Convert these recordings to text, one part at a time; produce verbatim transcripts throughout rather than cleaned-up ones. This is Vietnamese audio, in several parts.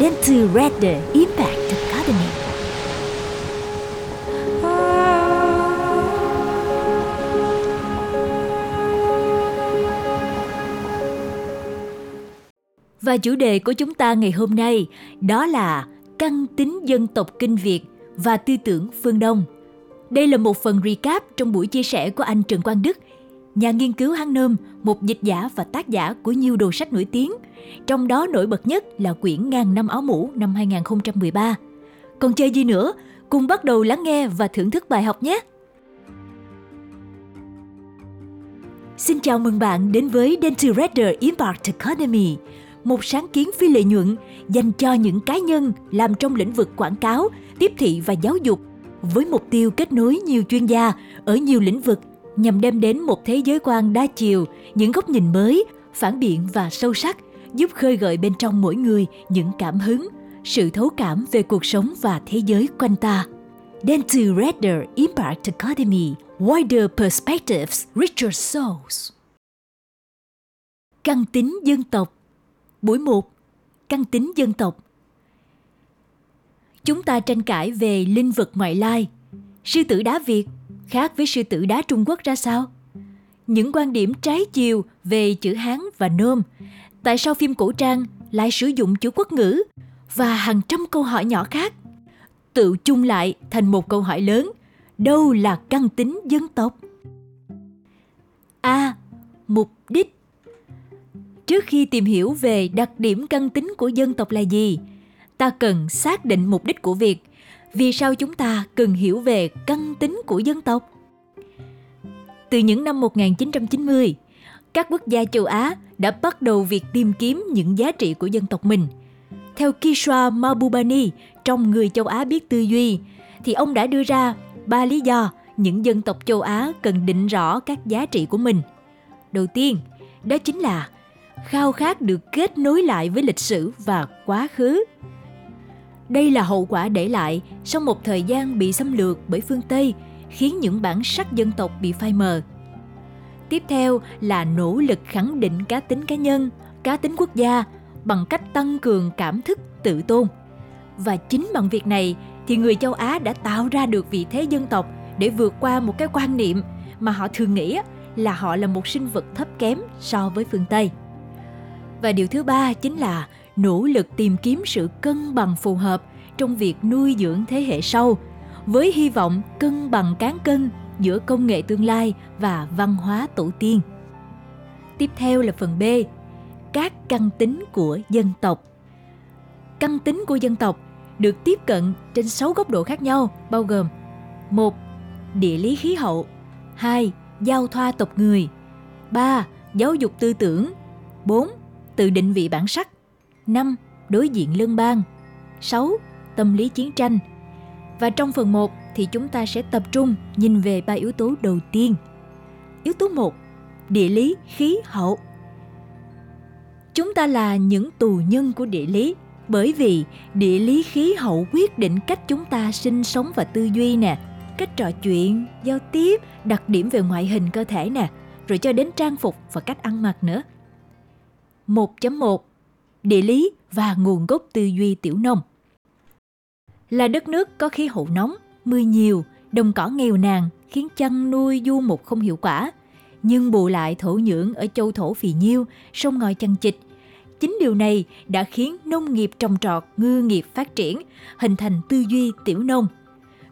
Dentsu Redder Impact Academy. Và chủ đề của chúng ta ngày hôm nay đó là Căn tính dân tộc Kinh Việt và tư tưởng phương Đông. Đây là một phần recap trong buổi chia sẻ của anh Trần Quang Đức, nhà nghiên cứu Hán Nôm, một dịch giả và tác giả của nhiều đồ sách nổi tiếng, trong đó nổi bật nhất là quyển Ngàn năm áo mũ năm hai không một ba. Còn chơi gì nữa, cùng bắt đầu lắng nghe và thưởng thức bài học nhé! Xin chào mừng bạn đến với Dentsu Redder Impact Academy, một sáng kiến phi lợi nhuận dành cho những cá nhân làm trong lĩnh vực quảng cáo, tiếp thị và giáo dục, với mục tiêu kết nối nhiều chuyên gia ở nhiều lĩnh vực nhằm đem đến một thế giới quan đa chiều, những góc nhìn mới, phản biện và sâu sắc, giúp khơi gợi bên trong mỗi người những cảm hứng, sự thấu cảm về cuộc sống và thế giới quanh ta. Dentsu Redder Impact Academy, Wider Perspectives, Richer Souls. Căn tính dân tộc. Buổi một. Căn tính dân tộc. Chúng ta tranh cãi về linh vật ngoại lai. Sư tử đá Việt khác với sư tử đá Trung Quốc ra sao? Những quan điểm trái chiều về chữ Hán và Nôm. Tại sao phim cổ trang lại sử dụng chữ quốc ngữ? Và hàng trăm câu hỏi nhỏ khác tự chung lại thành một câu hỏi lớn. Đâu là căn tính dân tộc? A. Mục đích. Trước khi tìm hiểu về đặc điểm căn tính của dân tộc là gì, ta cần xác định mục đích của việc. Vì sao chúng ta cần hiểu về căn tính của dân tộc? Từ những năm một nghìn chín trăm chín mươi, các quốc gia châu Á đã bắt đầu việc tìm kiếm những giá trị của dân tộc mình. Theo Kishwa Mabubani trong Người Châu Á Biết Tư Duy, thì ông đã đưa ra ba lý do những dân tộc châu Á cần định rõ các giá trị của mình. Đầu tiên, đó chính là khao khát được kết nối lại với lịch sử và quá khứ. Đây là hậu quả để lại sau một thời gian bị xâm lược bởi phương Tây, khiến những bản sắc dân tộc bị phai mờ. Tiếp theo là nỗ lực khẳng định cá tính cá nhân, cá tính quốc gia bằng cách tăng cường cảm thức tự tôn. Và chính bằng việc này thì người châu Á đã tạo ra được vị thế dân tộc để vượt qua một cái quan niệm mà họ thường nghĩ là họ là một sinh vật thấp kém so với phương Tây. Và điều thứ ba chính là nỗ lực tìm kiếm sự cân bằng phù hợp trong việc nuôi dưỡng thế hệ sau, với hy vọng cân bằng cán cân giữa công nghệ tương lai và văn hóa tổ tiên. Tiếp theo là phần B, các căn tính của dân tộc. Căn tính của dân tộc được tiếp cận trên sáu góc độ khác nhau, bao gồm: một. Địa lý khí hậu. Hai. Giao thoa tộc người. Ba. Giáo dục tư tưởng. Bốn. Tự định vị bản sắc. Năm. Đối diện lân bang. Sáu. Tâm lý chiến tranh. Và trong phần một thì chúng ta sẽ tập trung nhìn về ba yếu tố đầu tiên. Yếu tố một. Địa lý khí hậu. Chúng ta là những tù nhân của địa lý, bởi vì địa lý khí hậu quyết định cách chúng ta sinh sống và tư duy nè, cách trò chuyện, giao tiếp, đặc điểm về ngoại hình cơ thể nè, rồi cho đến trang phục và cách ăn mặc nữa. một chấm một. Địa lý và nguồn gốc tư duy tiểu nông. Là đất nước có khí hậu nóng, mưa nhiều, đồng cỏ nghèo nàn khiến chăn nuôi du mục không hiệu quả. Nhưng bù lại thổ nhưỡng ở châu thổ phì nhiêu, sông ngòi chằng chịt. Chính điều này đã khiến nông nghiệp trồng trọt, ngư nghiệp phát triển, hình thành tư duy tiểu nông.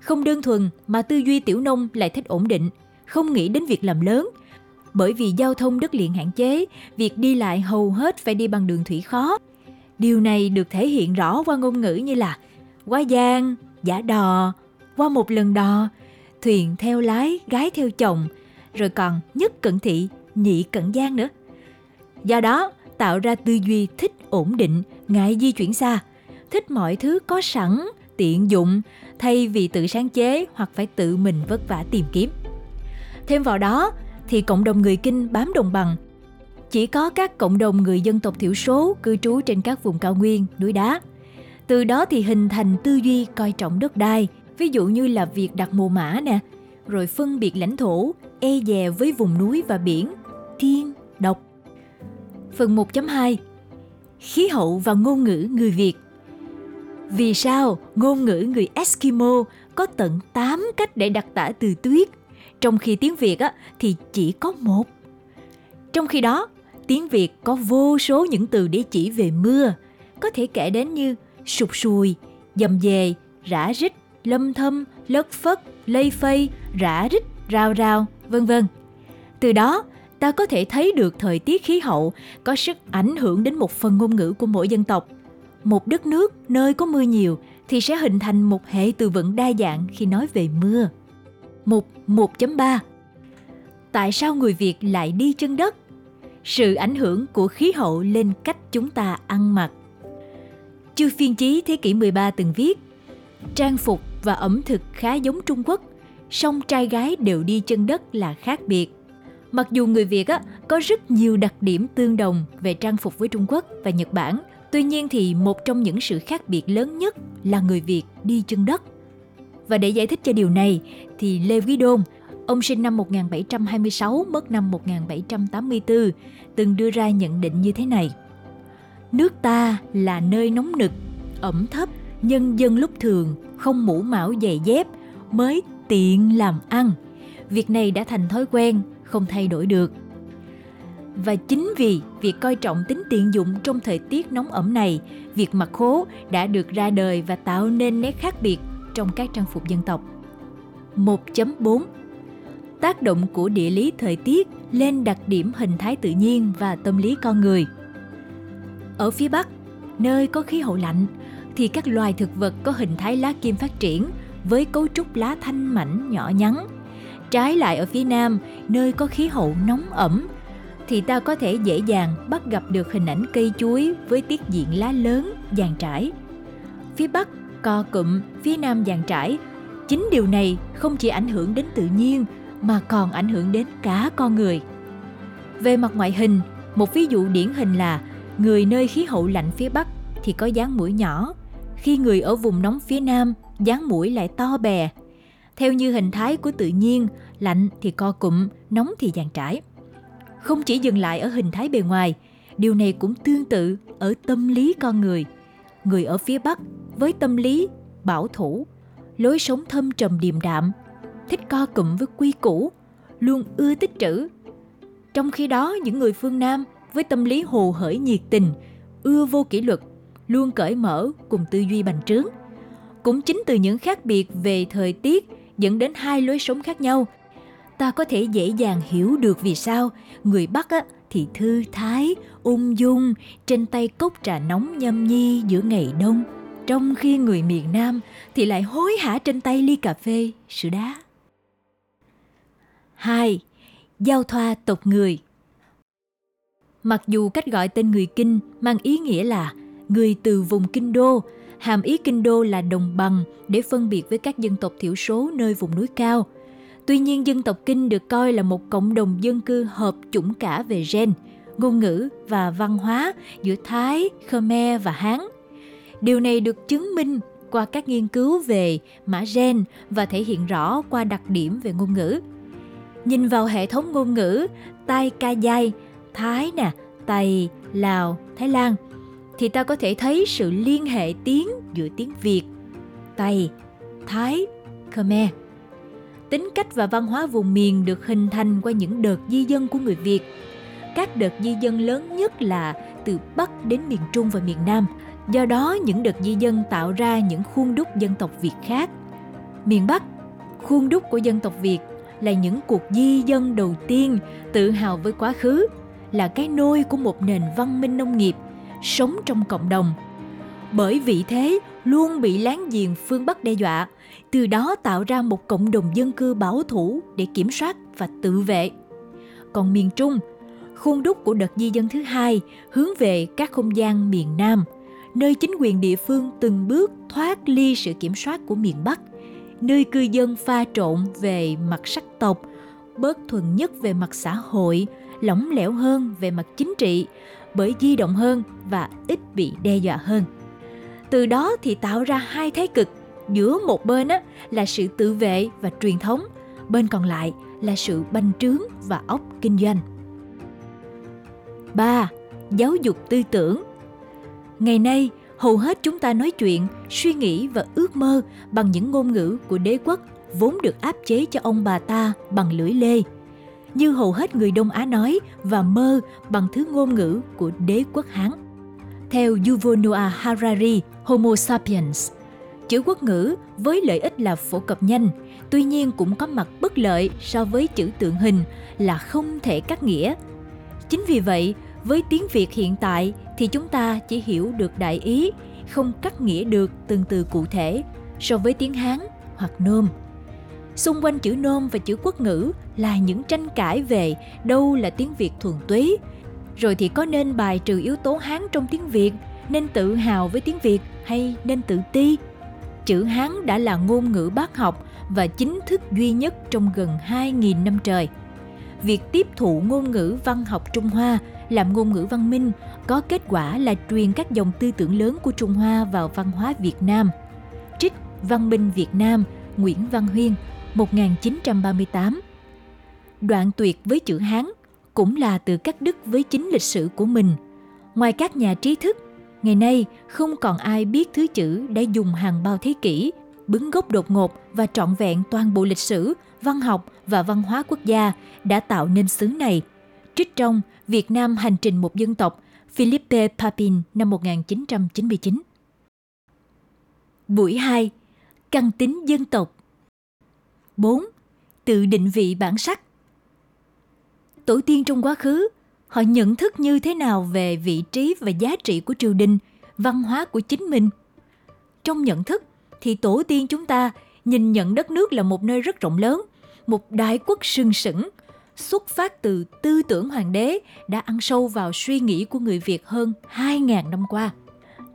Không đơn thuần mà tư duy tiểu nông lại thích ổn định, không nghĩ đến việc làm lớn. Bởi vì giao thông đất liền hạn chế, việc đi lại hầu hết phải đi bằng đường thủy khó. Điều này được thể hiện rõ qua ngôn ngữ như là qua giang, giả đò, qua một lần đò, thuyền theo lái, gái theo chồng, rồi còn nhất cận thị, nhị cận giang nữa. Do đó, tạo ra tư duy thích ổn định, ngại di chuyển xa, thích mọi thứ có sẵn, tiện dụng, thay vì tự sáng chế hoặc phải tự mình vất vả tìm kiếm. Thêm vào đó, thì cộng đồng người Kinh bám đồng bằng. Chỉ có các cộng đồng người dân tộc thiểu số cư trú trên các vùng cao nguyên, núi đá. Từ đó thì hình thành tư duy coi trọng đất đai, ví dụ như là việc đặt mồ mả nè, rồi phân biệt lãnh thổ, e dè với vùng núi và biển, thiên, độc. Phần một chấm hai. Khí hậu và ngôn ngữ người Việt. Vì sao ngôn ngữ người Eskimo có tận tám cách để đặc tả từ tuyết, trong khi tiếng Việt á, thì chỉ có một. Trong khi đó, tiếng Việt có vô số những từ để chỉ về mưa, có thể kể đến như sụp sùi, dầm dề, rã rít, lâm thâm, lất phất, lây phây, rã rít, rào rào, vân vân. Từ đó, ta có thể thấy được thời tiết khí hậu có sức ảnh hưởng đến một phần ngôn ngữ của mỗi dân tộc. Một đất nước nơi có mưa nhiều thì sẽ hình thành một hệ từ vựng đa dạng khi nói về mưa. Mục một chấm ba. Tại sao người Việt lại đi chân đất? Sự ảnh hưởng của khí hậu lên cách chúng ta ăn mặc. Chư phiên chí thế kỷ mười ba từng viết: trang phục và ẩm thực khá giống Trung Quốc, song trai gái đều đi chân đất là khác biệt. Mặc dù người Việt á, có rất nhiều đặc điểm tương đồng về trang phục với Trung Quốc và Nhật Bản, tuy nhiên thì một trong những sự khác biệt lớn nhất là người Việt đi chân đất. Và để giải thích cho điều này thì Lê Quý Đôn, ông sinh năm một nghìn bảy trăm hai mươi sáu, mất năm một nghìn bảy trăm tám mươi tư, từng đưa ra nhận định như thế này: nước ta là nơi nóng nực, ẩm thấp, nhân dân lúc thường không mũ mão giày dép, mới tiện làm ăn. Việc này đã thành thói quen, không thay đổi được. Và chính vì việc coi trọng tính tiện dụng trong thời tiết nóng ẩm này, việc mặc khố đã được ra đời và tạo nên nét khác biệt trong các trang phục dân tộc. một chấm bốn. Tác động của địa lý thời tiết lên đặc điểm hình thái tự nhiên và tâm lý con người. Ở phía Bắc, nơi có khí hậu lạnh, thì các loài thực vật có hình thái lá kim phát triển với cấu trúc lá thanh mảnh nhỏ nhắn. Trái lại ở phía Nam, nơi có khí hậu nóng ẩm, thì ta có thể dễ dàng bắt gặp được hình ảnh cây chuối với tiết diện lá lớn, dàn trải. Phía Bắc co cụm, phía Nam dàn trải. Chính điều này không chỉ ảnh hưởng đến tự nhiên mà còn ảnh hưởng đến cả con người. Về mặt ngoại hình, một ví dụ điển hình là người nơi khí hậu lạnh phía Bắc thì có dáng mũi nhỏ, khi người ở vùng nóng phía Nam dáng mũi lại to bè. Theo như hình thái của tự nhiên, lạnh thì co cụm, nóng thì dàn trải. Không chỉ dừng lại ở hình thái bề ngoài, điều này cũng tương tự ở tâm lý con người. Người ở phía Bắc với tâm lý bảo thủ, lối sống thâm trầm điềm đạm, thích co cụm với quy củ, luôn ưa tích trữ. Trong khi đó, những người phương Nam với tâm lý hồ hởi nhiệt tình, ưa vô kỷ luật, luôn cởi mở cùng tư duy bành trướng. Cũng chính từ những khác biệt về thời tiết dẫn đến hai lối sống khác nhau, ta có thể dễ dàng hiểu được vì sao người Bắc á, thì thư thái, ung dung, trên tay cốc trà nóng nhâm nhi giữa ngày đông, trong khi người miền Nam thì lại hối hả trên tay ly cà phê, sữa đá. hai. Giao thoa tộc người. Mặc dù cách gọi tên người Kinh mang ý nghĩa là người từ vùng Kinh Đô, hàm ý Kinh Đô là đồng bằng để phân biệt với các dân tộc thiểu số nơi vùng núi cao. Tuy nhiên, dân tộc Kinh được coi là một cộng đồng dân cư hợp chủng cả về gen, ngôn ngữ và văn hóa giữa Thái, Khmer và Hán. Điều này được chứng minh qua các nghiên cứu về mã gen và thể hiện rõ qua đặc điểm về ngôn ngữ. Nhìn vào hệ thống ngôn ngữ Tai Kayai, Thái nè, Tày, Lào, Thái Lan, thì ta có thể thấy sự liên hệ tiếng giữa tiếng Việt, Tày, Thái, Khmer. Tính cách và văn hóa vùng miền được hình thành qua những đợt di dân của người Việt. Các đợt di dân lớn nhất là từ Bắc đến miền Trung và miền Nam. Do đó, những đợt di dân tạo ra những khuôn đúc dân tộc Việt khác. Miền Bắc, khuôn đúc của dân tộc Việt là những cuộc di dân đầu tiên tự hào với quá khứ, là cái nôi của một nền văn minh nông nghiệp, sống trong cộng đồng. Bởi vì thế, luôn bị láng giềng phương Bắc đe dọa, từ đó tạo ra một cộng đồng dân cư bảo thủ để kiểm soát và tự vệ. Còn miền Trung, khuôn đúc của đợt di dân thứ hai hướng về các không gian miền Nam, nơi chính quyền địa phương từng bước thoát ly sự kiểm soát của miền Bắc, nơi cư dân pha trộn về mặt sắc tộc, bớt thuần nhất về mặt xã hội, lỏng lẻo hơn về mặt chính trị, bởi di động hơn và ít bị đe dọa hơn. Từ đó thì tạo ra hai thái cực, giữa một bên á, là sự tự vệ và truyền thống, bên còn lại là sự bành trướng và óc kinh doanh. ba. Giáo dục tư tưởng. Ngày nay, hầu hết chúng ta nói chuyện, suy nghĩ và ước mơ bằng những ngôn ngữ của đế quốc vốn được áp chế cho ông bà ta bằng lưỡi lê, như hầu hết người Đông Á nói và mơ bằng thứ ngôn ngữ của đế quốc Hán. Theo Yuval Noah Harari, Homo Sapiens, chữ Quốc ngữ với lợi ích là phổ cập nhanh, tuy nhiên cũng có mặt bất lợi so với chữ tượng hình là không thể cắt nghĩa. Chính vì vậy, với tiếng Việt hiện tại thì chúng ta chỉ hiểu được đại ý, không cắt nghĩa được từng từ cụ thể so với tiếng Hán hoặc Nôm. Xung quanh chữ Nôm và chữ Quốc ngữ là những tranh cãi về đâu là tiếng Việt thuần túy, rồi thì có nên bài trừ yếu tố Hán trong tiếng Việt, nên tự hào với tiếng Việt hay nên tự ti. Chữ Hán đã là ngôn ngữ bác học và chính thức duy nhất trong gần hai nghìn năm trời. Việc tiếp thụ ngôn ngữ văn học Trung Hoa làm ngôn ngữ văn minh có kết quả là truyền các dòng tư tưởng lớn của Trung Hoa vào văn hóa Việt Nam. Trích Văn Minh Việt Nam, Nguyễn Văn Huyên, một nghìn chín trăm ba mươi tám. Đoạn tuyệt với chữ Hán cũng là tự cắt đứt với chính lịch sử của mình. Ngoài các nhà trí thức, ngày nay không còn ai biết thứ chữ đã dùng hàng bao thế kỷ, bứng gốc đột ngột và trọn vẹn toàn bộ lịch sử, văn học và văn hóa quốc gia đã tạo nên xứ này. Trích trong Việt Nam hành trình một dân tộc, Philippe Papin năm một nghìn chín trăm chín mươi chín. Buổi hai. Căn tính dân tộc. Bốn. Tự định vị bản sắc. Tổ tiên trong quá khứ, họ nhận thức như thế nào về vị trí và giá trị của triều đình, văn hóa của chính mình? Trong nhận thức thì tổ tiên chúng ta nhìn nhận đất nước là một nơi rất rộng lớn, một đại quốc sừng sững, xuất phát từ tư tưởng hoàng đế đã ăn sâu vào suy nghĩ của người Việt hơn hai nghìn năm qua.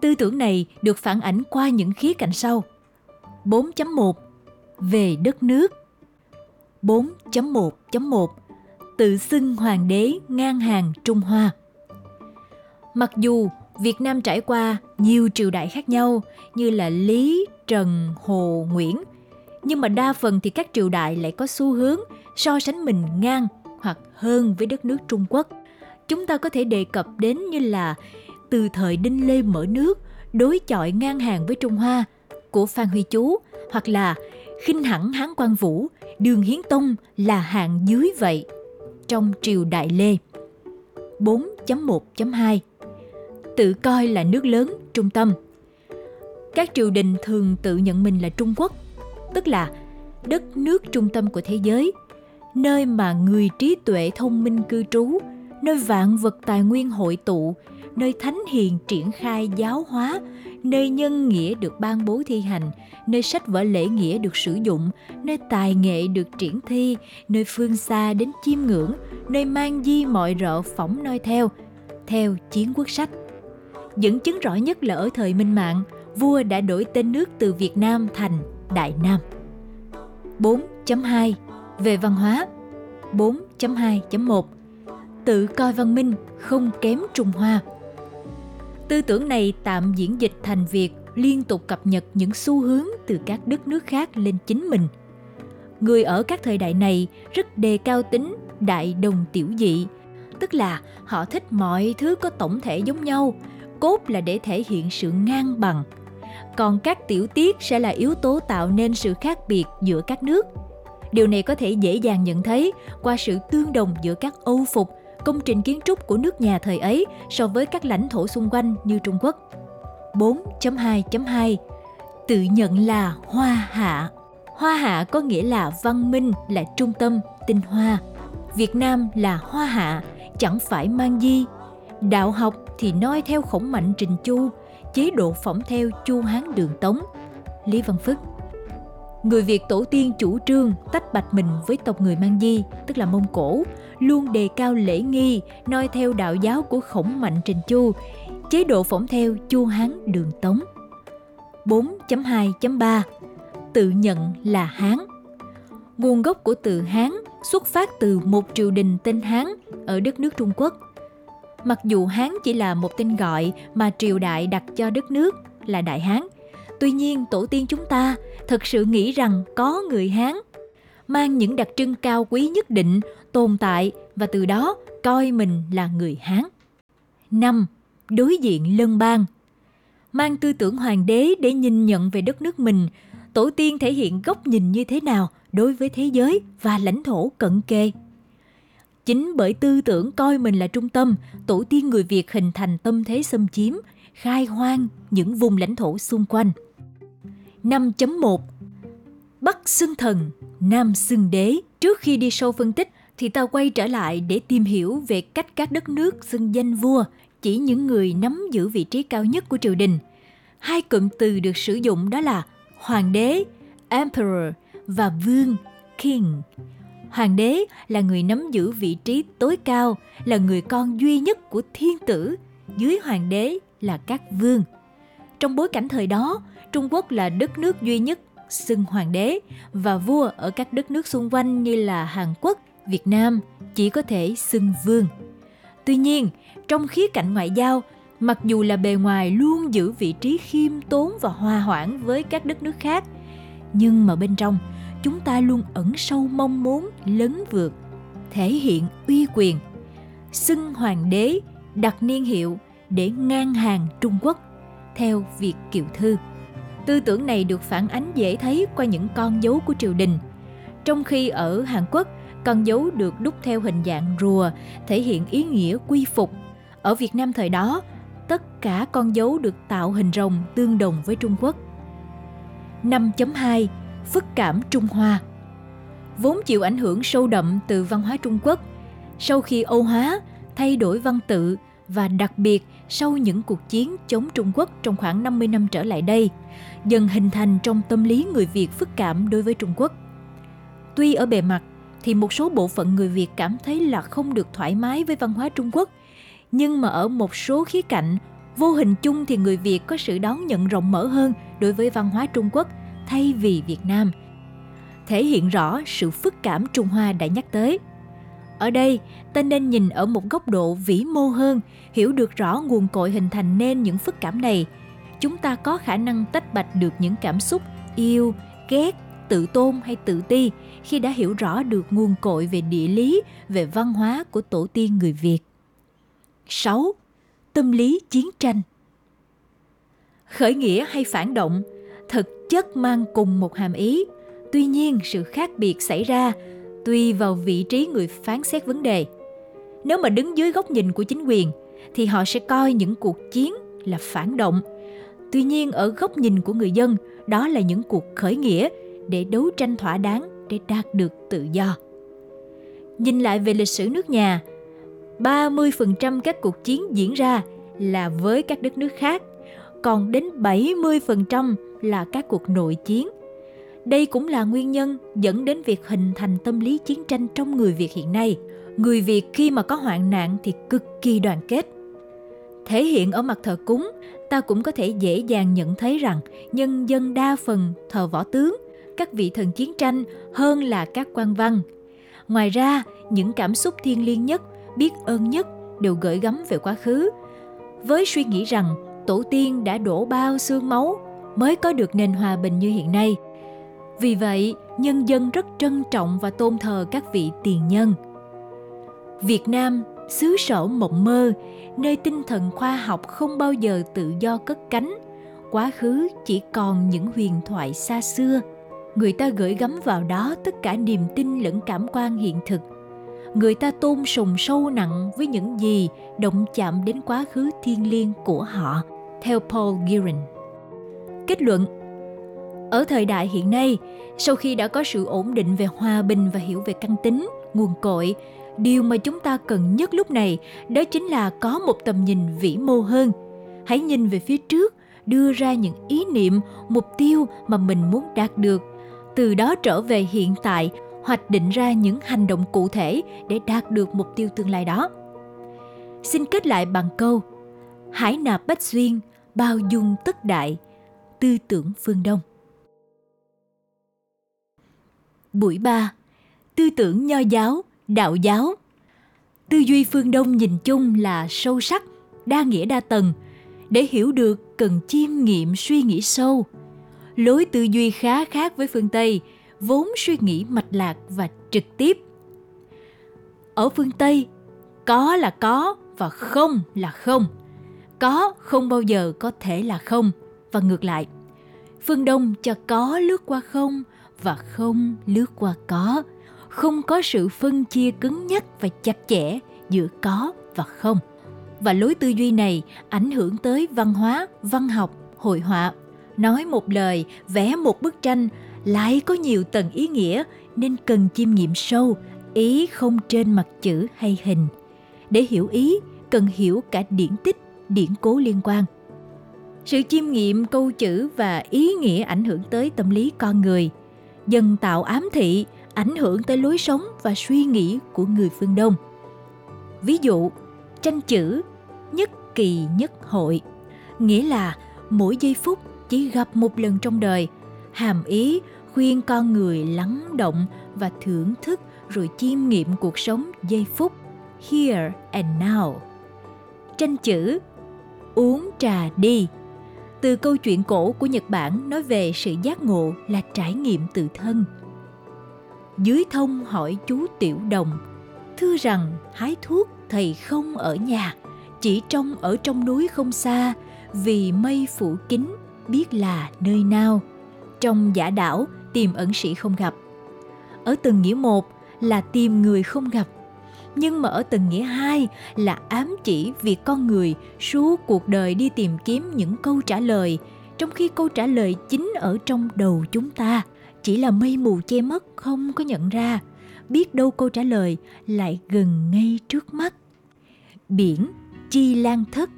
Tư tưởng này được phản ảnh qua những khía cạnh sau. bốn chấm một. Về đất nước. Bốn chấm một chấm một. Tự xưng hoàng đế ngang hàng Trung Hoa. Mặc dù Việt Nam trải qua nhiều triều đại khác nhau như là Lý, Trần, Hồ, Nguyễn, nhưng mà đa phần thì các triều đại lại có xu hướng so sánh mình ngang hoặc hơn với đất nước Trung Quốc. Chúng ta có thể đề cập đến như là từ thời Đinh Lê mở nước, đối chọi ngang hàng với Trung Hoa của Phan Huy Chú, hoặc là khinh hẳn Hán Quang Vũ, Đường Hiến Tông là hạng dưới vậy trong triều đại Lê. bốn chấm một chấm hai. Tự coi là nước lớn, trung tâm. Các triều đình thường tự nhận mình là Trung Quốc, tức là đất nước trung tâm của thế giới, nơi mà người trí tuệ thông minh cư trú, nơi vạn vật tài nguyên hội tụ, nơi thánh hiền triển khai giáo hóa, nơi nhân nghĩa được ban bố thi hành, nơi sách vở lễ nghĩa được sử dụng, nơi tài nghệ được triển thi, nơi phương xa đến chiêm ngưỡng, nơi mang di mọi rợ phỏng noi theo, theo Chiến Quốc Sách. Dẫn chứng rõ nhất là ở thời Minh Mạng, vua đã đổi tên nước từ Việt Nam thành Đại Nam. bốn chấm hai. Về văn hóa. Bốn chấm hai chấm một. Tự coi văn minh không kém Trung Hoa. Tư tưởng này tạm diễn dịch thành việc liên tục cập nhật những xu hướng từ các đất nước khác lên chính mình. Người ở các thời đại này rất đề cao tính đại đồng tiểu dị, tức là họ thích mọi thứ có tổng thể giống nhau, cốt là để thể hiện sự ngang bằng. Còn các tiểu tiết sẽ là yếu tố tạo nên sự khác biệt giữa các nước. Điều này có thể dễ dàng nhận thấy qua sự tương đồng giữa các âu phục, công trình kiến trúc của nước nhà thời ấy so với các lãnh thổ xung quanh như Trung Quốc. bốn chấm hai chấm hai. Tự nhận là Hoa Hạ. Hoa Hạ có nghĩa là văn minh, là trung tâm, tinh hoa. Việt Nam là Hoa Hạ, chẳng phải mang di. Đạo học thì noi theo Khổng Mạnh Trình Chu, chế độ phỏng theo Chu Hán Đường Tống, Lý Văn Phức. Người Việt tổ tiên chủ trương tách bạch mình với tộc người Man Di, tức là Mông Cổ, luôn đề cao lễ nghi, noi theo đạo giáo của Khổng Mạnh Trình Chu, chế độ phỏng theo Chu Hán Đường Tống. bốn chấm hai chấm ba. Tự nhận là Hán. Nguồn gốc của từ Hán xuất phát từ một triều đình tên Hán ở đất nước Trung Quốc. Mặc dù Hán chỉ là một tên gọi mà triều đại đặt cho đất nước là Đại Hán, tuy nhiên tổ tiên chúng ta thật sự nghĩ rằng có người Hán mang những đặc trưng cao quý nhất định tồn tại và từ đó coi mình là người Hán. năm. Đối diện lân bang. mang tư tưởng hoàng đế để nhìn nhận về đất nước mình, tổ tiên thể hiện góc nhìn như thế nào đối với thế giới và lãnh thổ cận kề. Chính bởi tư tưởng coi mình là trung tâm, tổ tiên người Việt hình thành tâm thế xâm chiếm, khai hoang những vùng lãnh thổ xung quanh. năm chấm một Bắc xưng thần, Nam xưng đế. Trước khi đi sâu phân tích thì ta quay trở lại để tìm hiểu về cách các đất nước xưng danh vua, chỉ những người nắm giữ vị trí cao nhất của triều đình. Hai cụm từ được sử dụng đó là hoàng đế, emperor, và vương, king. Hoàng đế là người nắm giữ vị trí tối cao, là người con duy nhất của thiên tử, dưới hoàng đế là các vương. Trong bối cảnh thời đó, Trung Quốc là đất nước duy nhất xưng hoàng đế, và vua ở các đất nước xung quanh như là Hàn Quốc, Việt Nam chỉ có thể xưng vương. Tuy nhiên, trong khía cạnh ngoại giao, mặc dù là bề ngoài luôn giữ vị trí khiêm tốn và hòa hoãn với các đất nước khác, nhưng mà bên trong, chúng ta luôn ẩn sâu mong muốn lấn vượt, thể hiện uy quyền. Xưng hoàng đế, đặt niên hiệu để ngang hàng Trung Quốc, theo Việt Kiểu Thư. Tư tưởng này được phản ánh dễ thấy qua những con dấu của triều đình. Trong khi ở Hàn Quốc, con dấu được đúc theo hình dạng rùa, thể hiện ý nghĩa quy phục. Ở Việt Nam thời đó, tất cả con dấu được tạo hình rồng tương đồng với Trung Quốc. năm chấm hai Phức cảm Trung Hoa. Vốn chịu ảnh hưởng sâu đậm từ văn hóa Trung Quốc, sau khi Âu hóa, thay đổi văn tự và đặc biệt sau những cuộc chiến chống Trung Quốc trong khoảng năm mươi năm trở lại đây, dần hình thành trong tâm lý người Việt phức cảm đối với Trung Quốc. Tuy ở bề mặt thì một số bộ phận người Việt cảm thấy là không được thoải mái với văn hóa Trung Quốc, nhưng mà ở một số khía cạnh, vô hình chung thì người Việt có sự đón nhận rộng mở hơn đối với văn hóa Trung Quốc thay vì Việt Nam, thể hiện rõ sự phức cảm Trung Hoa đã nhắc tới. Ở đây, ta nên nhìn ở một góc độ vĩ mô hơn, hiểu được rõ nguồn cội hình thành nên những phức cảm này. Chúng ta có khả năng tách bạch được những cảm xúc yêu, ghét, tự tôn hay tự ti khi đã hiểu rõ được nguồn cội về địa lý, về văn hóa của tổ tiên người Việt. sáu. Tâm lý chiến tranh. Khởi nghĩa hay phản động thực chất mang cùng một hàm ý. Tuy nhiên, sự khác biệt xảy ra tùy vào vị trí người phán xét vấn đề. Nếu mà đứng dưới góc nhìn của chính quyền, thì họ sẽ coi những cuộc chiến là phản động. Tuy nhiên, ở góc nhìn của người dân, đó là những cuộc khởi nghĩa để đấu tranh thỏa đáng để đạt được tự do. Nhìn lại về lịch sử nước nhà, ba mươi phần trăm các cuộc chiến diễn ra là với các đất nước khác, còn đến bảy mươi phần trăm là các cuộc nội chiến. Đây cũng là nguyên nhân dẫn đến việc hình thành tâm lý chiến tranh trong người Việt hiện nay. Người Việt khi mà có hoạn nạn thì cực kỳ đoàn kết. Thể hiện ở mặt thờ cúng, ta cũng có thể dễ dàng nhận thấy rằng nhân dân đa phần thờ võ tướng, các vị thần chiến tranh hơn là các quan văn. Ngoài ra, những cảm xúc thiêng liêng nhất, biết ơn nhất đều gợi gắm về quá khứ, với suy nghĩ rằng tổ tiên đã đổ bao xương máu mới có được nền hòa bình như hiện nay. Vì vậy, nhân dân rất trân trọng và tôn thờ các vị tiền nhân. Việt Nam, xứ sở mộng mơ, nơi tinh thần khoa học không bao giờ tự do cất cánh, quá khứ chỉ còn những huyền thoại xa xưa. Người ta gửi gắm vào đó tất cả niềm tin lẫn cảm quan hiện thực. Người ta tôn sùng sâu nặng với những gì động chạm đến quá khứ thiêng liêng của họ, theo Paul Gearing. Kết luận, ở thời đại hiện nay, sau khi đã có sự ổn định về hòa bình và hiểu về căn tính, nguồn cội, điều mà chúng ta cần nhất lúc này đó chính là có một tầm nhìn vĩ mô hơn. Hãy nhìn về phía trước, đưa ra những ý niệm, mục tiêu mà mình muốn đạt được. Từ đó trở về hiện tại, hoạch định ra những hành động cụ thể để đạt được mục tiêu tương lai đó. Xin kết lại bằng câu: hãy nạp bách xuyên, bao dung tất đại, tư tưởng phương Đông. Buổi ba. Tư tưởng Nho giáo, Đạo giáo. Tư duy phương Đông nhìn chung là sâu sắc, đa nghĩa đa tầng. Để hiểu được, cần chiêm nghiệm suy nghĩ sâu. Lối tư duy khá khác với phương Tây, vốn suy nghĩ mạch lạc và trực tiếp. Ở phương Tây, có là có và không là không. Có không bao giờ có thể là không, và ngược lại. Phương Đông cho có lướt qua không và không lướt qua có. Không có sự phân chia cứng nhắc và chặt chẽ giữa có và không. Và lối tư duy này ảnh hưởng tới văn hóa, văn học, hội họa. Nói một lời, vẽ một bức tranh lại có nhiều tầng ý nghĩa nên cần chiêm nghiệm sâu, ý không trên mặt chữ hay hình. Để hiểu ý, cần hiểu cả điển tích, điển cố liên quan. Sự chiêm nghiệm câu chữ và ý nghĩa ảnh hưởng tới tâm lý con người, dần tạo ám thị, ảnh hưởng tới lối sống và suy nghĩ của người phương Đông. Ví dụ, tranh chữ nhất kỳ nhất hội, nghĩa là mỗi giây phút chỉ gặp một lần trong đời, hàm ý khuyên con người lắng động và thưởng thức rồi chiêm nghiệm cuộc sống giây phút, here and now. Tranh chữ uống trà đi, từ câu chuyện cổ của Nhật Bản nói về sự giác ngộ là trải nghiệm tự thân. Dưới thông hỏi chú Tiểu Đồng, thưa rằng hái thuốc thầy không ở nhà, chỉ trông ở trong núi không xa, vì mây phủ kín biết là nơi nào. Trong giả đảo tìm ẩn sĩ không gặp. Ở tầng nghĩa một là tìm người không gặp, nhưng mà ở tầng nghĩa hai là ám chỉ việc con người suốt cuộc đời đi tìm kiếm những câu trả lời, trong khi câu trả lời chính ở trong đầu chúng ta, chỉ là mây mù che mất không có nhận ra. Biết đâu câu trả lời lại gần ngay trước mắt. Biển chi lan thất.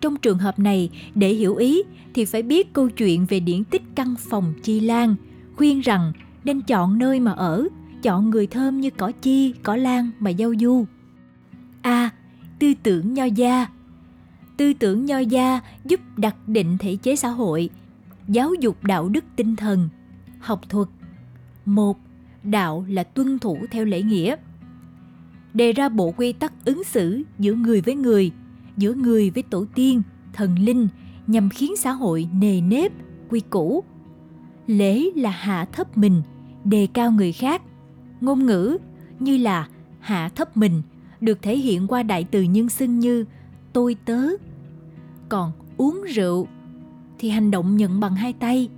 Trong trường hợp này, để hiểu ý thì phải biết câu chuyện về điển tích căn phòng chi lan, khuyên rằng nên chọn nơi mà ở, chọn người thơm như cỏ chi, cỏ lan mà giao du. A. À, tư tưởng Nho gia. Tư tưởng Nho gia giúp đặt định thể chế xã hội, giáo dục đạo đức tinh thần, học thuật. một. Đạo là tuân thủ theo lễ nghĩa. Đề ra bộ quy tắc ứng xử giữa người với người, giữa người với tổ tiên, thần linh nhằm khiến xã hội nề nếp, quy củ. Lễ là hạ thấp mình, đề cao người khác. Ngôn ngữ như là hạ thấp mình được thể hiện qua đại từ nhân xưng như tôi tớ. Còn uống rượu thì hành động nhận bằng hai tay,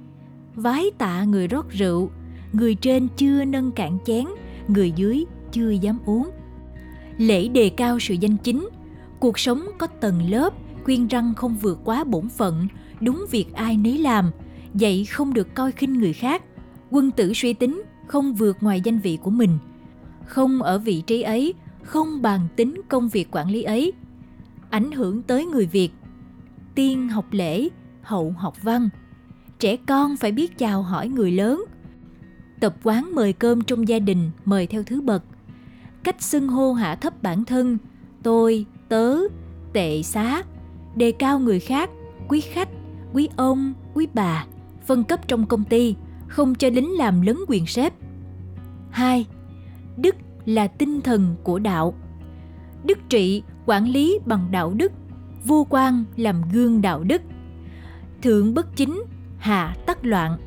vái tạ người rót rượu. Người trên chưa nâng cạn chén, người dưới chưa dám uống. Lễ đề cao sự danh chính. Cuộc sống có tầng lớp, khuyên răng không vượt quá bổn phận, đúng việc ai nấy làm, dạy không được coi khinh người khác. Quân tử suy tính, không vượt ngoài danh vị của mình. Không ở vị trí ấy, không bàn tính công việc quản lý ấy. Ảnh hưởng tới người Việt. Tiên học lễ, hậu học văn. Trẻ con phải biết chào hỏi người lớn. Tập quán mời cơm trong gia đình, mời theo thứ bậc. Cách xưng hô hạ thấp bản thân, tôi, tớ, tệ xá. Đề cao người khác, quý khách, quý ông, quý bà. Phân cấp trong công ty, không cho lính làm lấn quyền sếp. hai. Đức là tinh thần của đạo. Đức trị, quản lý bằng đạo đức. Vua quan làm gương đạo đức. Thượng bất chính, hạ tắc loạn.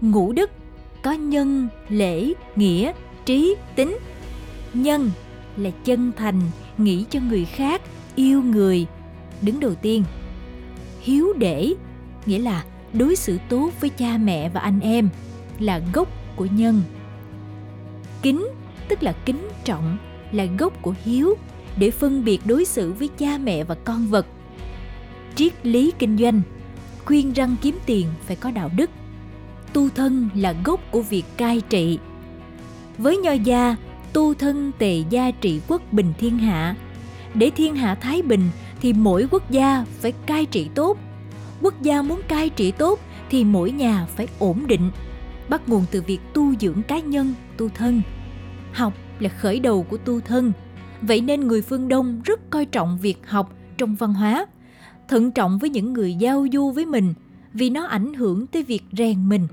Ngũ đức có nhân, lễ, nghĩa, trí, tính. Nhân là chân thành, nghĩ cho người khác, yêu người, đứng đầu tiên. Hiếu để, nghĩa là đối xử tốt với cha mẹ và anh em, là gốc của nhân. Kính, tức là kính trọng, là gốc của hiếu, để phân biệt đối xử với cha mẹ và con vật. Triết lý kinh doanh, khuyên rằng kiếm tiền phải có đạo đức. Tu thân là gốc của việc cai trị. Với Nho gia, tu thân tề gia trị quốc bình thiên hạ. Để thiên hạ thái bình thì mỗi quốc gia phải cai trị tốt. Quốc gia muốn cai trị tốt thì mỗi nhà phải ổn định, bắt nguồn từ việc tu dưỡng cá nhân, tu thân. Học là khởi đầu của tu thân. Vậy nên người phương Đông rất coi trọng việc học trong văn hóa, thận trọng với những người giao du với mình, vì nó ảnh hưởng tới việc rèn mình.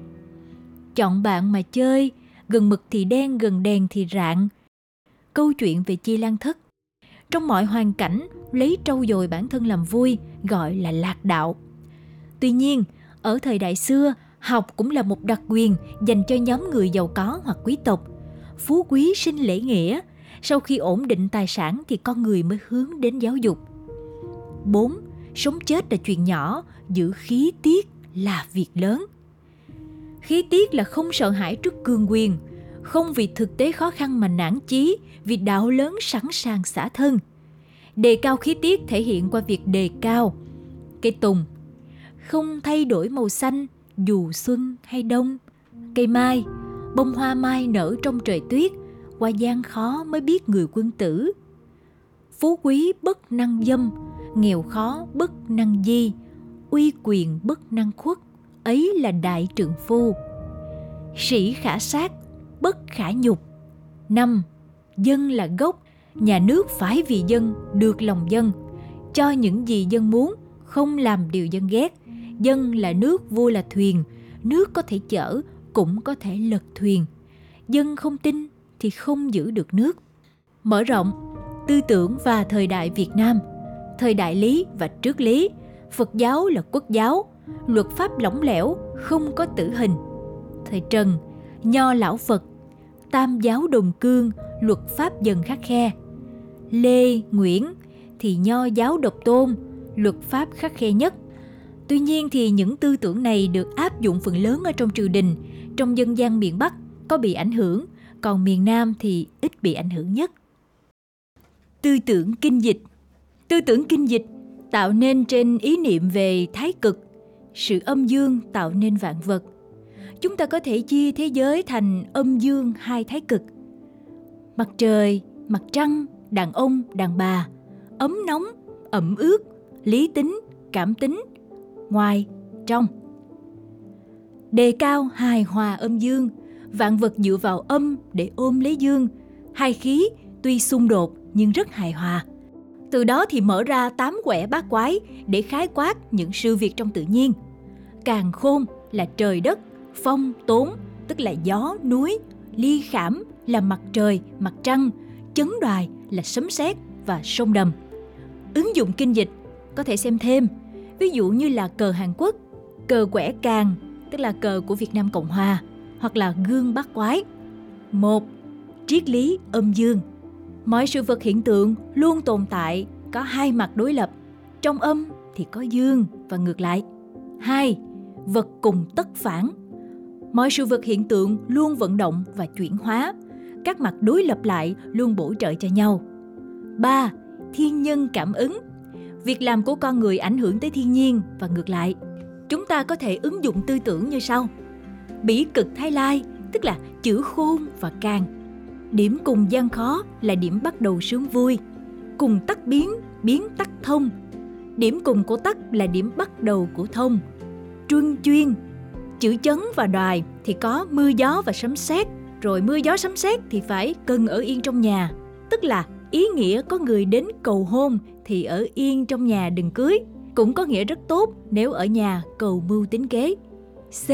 Chọn bạn mà chơi, gần mực thì đen, gần đèn thì rạng. Câu chuyện về Chi Lan Thất. Trong mọi hoàn cảnh, lấy trau dồi bản thân làm vui, gọi là lạc đạo. Tuy nhiên, ở thời đại xưa, học cũng là một đặc quyền dành cho nhóm người giàu có hoặc quý tộc. Phú quý sinh lễ nghĩa, sau khi ổn định tài sản thì con người mới hướng đến giáo dục. bốn. Sống chết là chuyện nhỏ, giữ khí tiết là việc lớn. Khí tiết là không sợ hãi trước cương quyền, không vì thực tế khó khăn mà nản chí, vì đạo lớn sẵn sàng xả thân. Đề cao khí tiết thể hiện qua việc đề cao cây tùng, không thay đổi màu xanh dù xuân hay đông. Cây mai, bông hoa mai nở trong trời tuyết, qua gian khó mới biết người quân tử. Phú quý bất năng dâm, nghèo khó bất năng di, uy quyền bất năng khuất, ấy là đại trượng phu. Sĩ khả sát, bất khả nhục. Năm, dân là gốc, nhà nước phải vì dân, được lòng dân, cho những gì dân muốn, không làm điều dân ghét. Dân là nước, vua là thuyền, nước có thể chở, cũng có thể lật thuyền. Dân không tin thì không giữ được nước. Mở rộng, tư tưởng và thời đại Việt Nam, thời đại lý và trước lý, Phật giáo là quốc giáo, luật pháp lỏng lẻo, không có tử hình. Thời Trần, Nho lão Phật, tam giáo đồng cương, luật pháp dần khắt khe. Lê, Nguyễn thì Nho giáo độc tôn, luật pháp khắt khe nhất. Tuy nhiên thì những tư tưởng này được áp dụng phần lớn ở trong triều đình, trong dân gian miền Bắc có bị ảnh hưởng, còn miền Nam thì ít bị ảnh hưởng nhất. Tư tưởng kinh dịch. Tư tưởng kinh dịch tạo nên trên ý niệm về thái cực, sự âm dương tạo nên vạn vật. Chúng ta có thể chia thế giới thành âm dương hai thái cực. Mặt trời, mặt trăng, đàn ông, đàn bà, ấm nóng, ẩm ướt, lý tính, cảm tính, ngoài, trong. Đề cao hài hòa âm dương, vạn vật dựa vào âm để ôm lấy dương, hai khí tuy xung đột nhưng rất hài hòa. Từ đó thì mở ra tám quẻ bát quái để khái quát những sự việc trong tự nhiên. Càn khôn là trời đất, phong tốn tức là gió núi, ly khảm là mặt trời, mặt trăng, chấn đoài là sấm sét và sông đầm. Ứng dụng kinh dịch có thể xem thêm, ví dụ như là cờ Hàn Quốc, cờ quẻ Càn tức là cờ của Việt Nam Cộng Hòa, hoặc là gương bát quái. Một, triết lý âm dương. Mọi sự vật hiện tượng luôn tồn tại có hai mặt đối lập, trong âm thì có dương và ngược lại. Hai, vật cùng tất phản. Mọi sự vật hiện tượng luôn vận động và chuyển hóa, các mặt đối lập lại luôn bổ trợ cho nhau. Ba, thiên nhân cảm ứng. Việc làm của con người ảnh hưởng tới thiên nhiên và ngược lại. Chúng ta có thể ứng dụng tư tưởng như sau. Bỉ cực Thái Lai, tức là chữ khôn và càng. Điểm cùng gian khó là điểm bắt đầu sướng vui. Cùng tắc biến, biến tắc thông. Điểm cùng của tắc là điểm bắt đầu của thông. Truân chuyên, chữ chấn và đoài thì có mưa gió và sấm sét. Rồi mưa gió sấm sét thì phải cần ở yên trong nhà. Tức là ý nghĩa có người đến cầu hôn thì ở yên trong nhà đừng cưới. Cũng có nghĩa rất tốt nếu ở nhà cầu mưu tính kế. C.